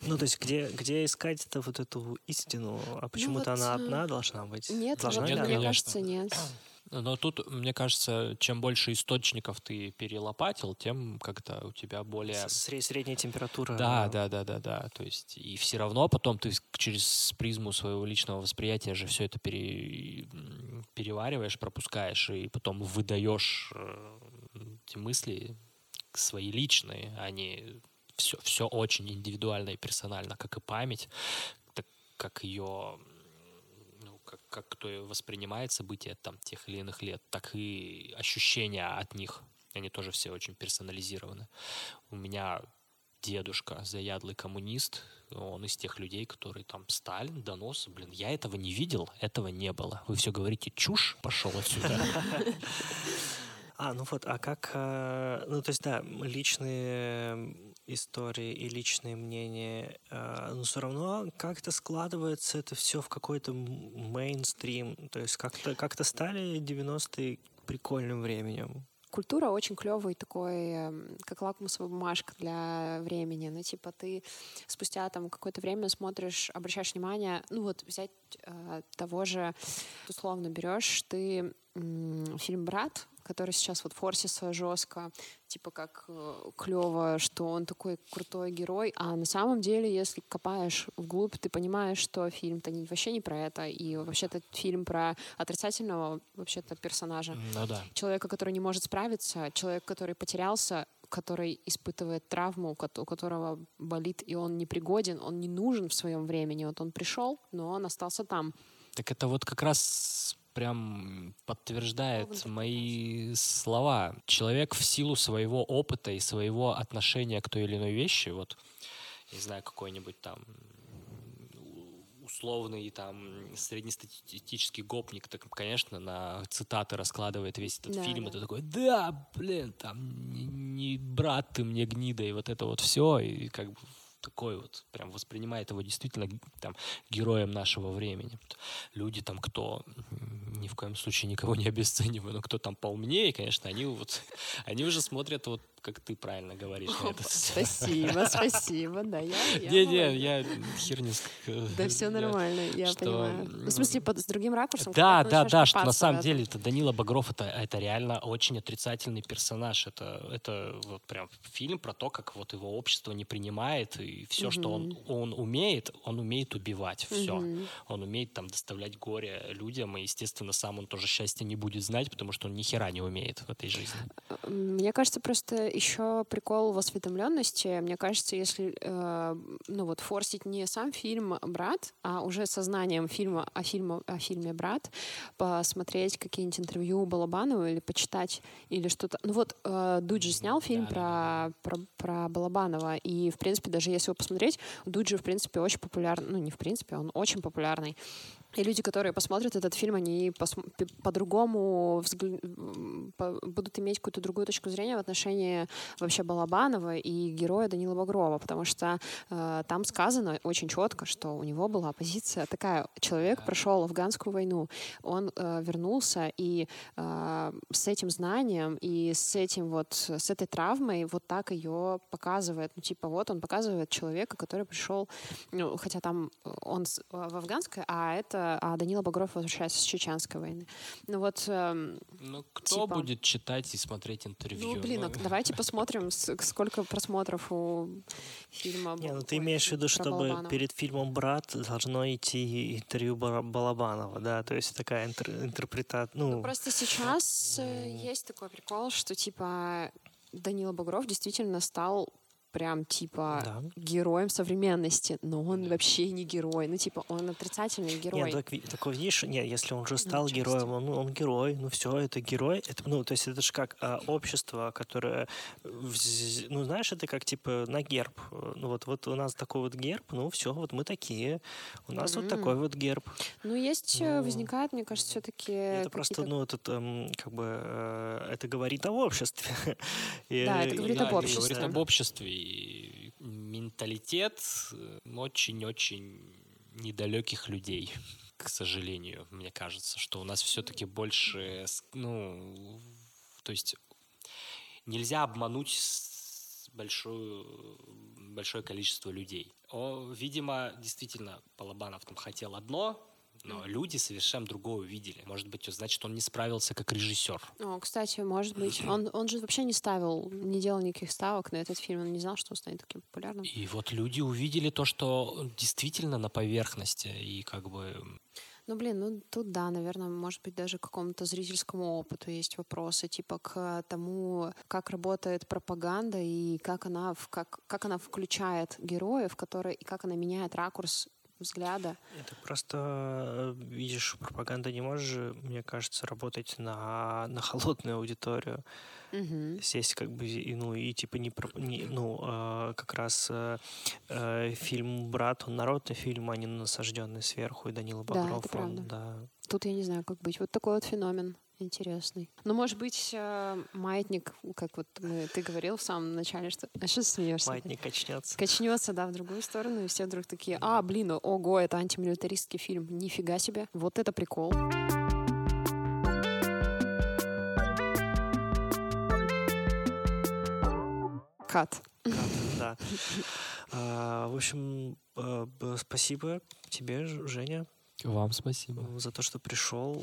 Ну, то есть, где искать-то вот эту истину? А почему-то вот, она одна должна быть? Нет, должна вот, мне кажется, нет. Но тут, мне кажется, чем больше источников ты перелопатил, тем как-то у тебя более... Средняя температура. Да. То есть, и все равно потом ты через призму своего личного восприятия же все это перевариваешь, пропускаешь, и потом выдаешь эти мысли свои личные, а не... Все очень индивидуально и персонально, как и память, так как ее, ну, как кто ее воспринимает события там, тех или иных лет, так и ощущения от них. Они тоже все очень персонализированы. У меня дедушка, заядлый коммунист, он из тех людей, которые там Сталин, донос, я этого не видел, этого не было. Вы все говорите, чушь, пошел отсюда. Ну вот, а как... Ну, то есть, да, личные истории и личные мнения, но все равно как-то складывается это все в какой-то мейнстрим. То есть как-то стали 90-е прикольным временем. Культура очень клевый такой, как лакмусовая бумажка для времени. Ну, типа, ты спустя там какое-то время смотришь, обращаешь внимание, ну, вот взять того же, условно, берешь ты фильм «Брат», который сейчас вот форсится жестко, типа как клево, что он такой крутой герой, а на самом деле, если копаешь вглубь, ты понимаешь, что фильм-то вообще не про это, и вообще-то фильм про отрицательного вообще-то персонажа. Ну, да. Человека, который не может справиться, человек, который потерялся, который испытывает травму, у которого болит, и он непригоден, он не нужен в своем времени. Вот он пришел, но он остался там. Так это вот как раз... прям подтверждает мои слова. Человек в силу своего опыта и своего отношения к той или иной вещи, вот, не знаю, какой-нибудь там условный там среднестатистический гопник, так, конечно, на цитаты раскладывает весь этот фильм. Да. Это такой, да, блин, там, не брат ты мне, гнида, и вот это вот все, и как бы такой вот, прям воспринимает его действительно там героем нашего времени. Люди там, кто ни в коем случае никого не обесцениваю, но кто там поумнее, конечно, они уже смотрят, вот как ты правильно говоришь. О, на это. Спасибо, да. Не, я хер не скажу. Да все нормально, я понимаю. В смысле, с другим ракурсом? Да, что на самом деле Данила Багров, это реально очень отрицательный персонаж. Это вот прям фильм про то, как вот его общество не принимает, и все, что он умеет убивать, все. Он умеет там доставлять горе людям, и, естественно, наверное, сам он тоже счастья не будет знать, потому что он ни хера не умеет в этой жизни. Мне кажется, просто еще прикол в осведомленности. Мне кажется, если форсить не сам фильм «Брат», а уже сознанием фильма о фильме «Брат», посмотреть какие-нибудь интервью Балабанова или почитать, или что-то. Ну вот, Дудь же снял фильм про Балабанова, и, в принципе, даже если его посмотреть, Дудь же, в принципе, очень популярный, ну, не в принципе, он очень популярный. И люди, которые посмотрят этот фильм, они по-другому будут иметь какую-то другую точку зрения в отношении вообще Балабанова и героя Данилы Багрова, потому что там сказано очень четко, что у него была позиция такая. Человек прошел афганскую войну, он вернулся, и с этим знанием и с этой травмой вот так ее показывает. Ну, типа, вот он показывает человека, который пришел, ну, хотя там он в афганской, а Данила Багров возвращается с чеченской войны. Ну вот... кто будет читать и смотреть интервью? Ну, блин, давайте посмотрим, сколько просмотров у фильма. Не, ну ты имеешь в виду, чтобы Балабанова. Перед фильмом «Брат» должно идти интервью Балабанова, да? То есть такая интерпретация... Ну, просто сейчас есть такой прикол, что типа Данила Багров действительно стал... прям, типа, героем современности, но он вообще не герой. Ну, типа, он отрицательный герой. Нет, так видишь, нет, если он же стал героем, он герой, ну, все, это герой. Это, ну, то есть, это же как общество, которое, ну, знаешь, это как, типа, на герб. Ну, вот у нас такой вот герб, ну, все, вот мы такие. У нас вот такой вот герб. Ну, возникает, мне кажется, все-таки... Это просто, ну, это говорит об обществе. Да, это говорит об обществе. Говорит об обществе. И менталитет очень-очень недалеких людей, к сожалению, мне кажется, что у нас все-таки больше, ну, то есть нельзя обмануть большое количество людей. Видимо, действительно, Балабанов там хотел одно, но люди совершенно другое увидели. Может быть, значит, он не справился как режиссер. О, кстати, может быть. Он же вообще не делал никаких ставок на этот фильм. Он не знал, что он станет таким популярным. И вот люди увидели то, что действительно на поверхности. И как бы... Ну, блин, тут, да, наверное, может быть, даже к какому-то зрительскому опыту есть вопросы, типа к тому, как работает пропаганда и как она включает героев, которые, и как она меняет ракурс взгляда. Это просто, видишь, пропаганда не может, мне кажется, работать на холодную аудиторию. Здесь как бы, ну, и типа как раз фильм «Брат», он народный фильм, а не насажденный сверху, и Данила Багров. Да, это правда. Тут я не знаю, как быть. Вот такой вот феномен интересный. Ну, может быть, маятник, как вот ты говорил в самом начале, что... А что ты смеешься? Маятник качнется. Качнется, да, в другую сторону, и все вдруг такие, блин, ого, это антимилитаристский фильм, нифига себе, вот это прикол. Кат, да. В общем, спасибо тебе, Женя. Вам спасибо. За то, что пришел.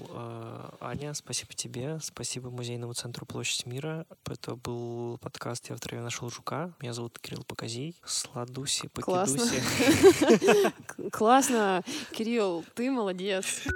Аня, спасибо тебе. Спасибо Музейному центру «Площадь мира». Это был подкаст «Я в траве нашел жука». Меня зовут Кирилл Показий. Сладуси, покидуси. Классно. Кирилл, ты молодец.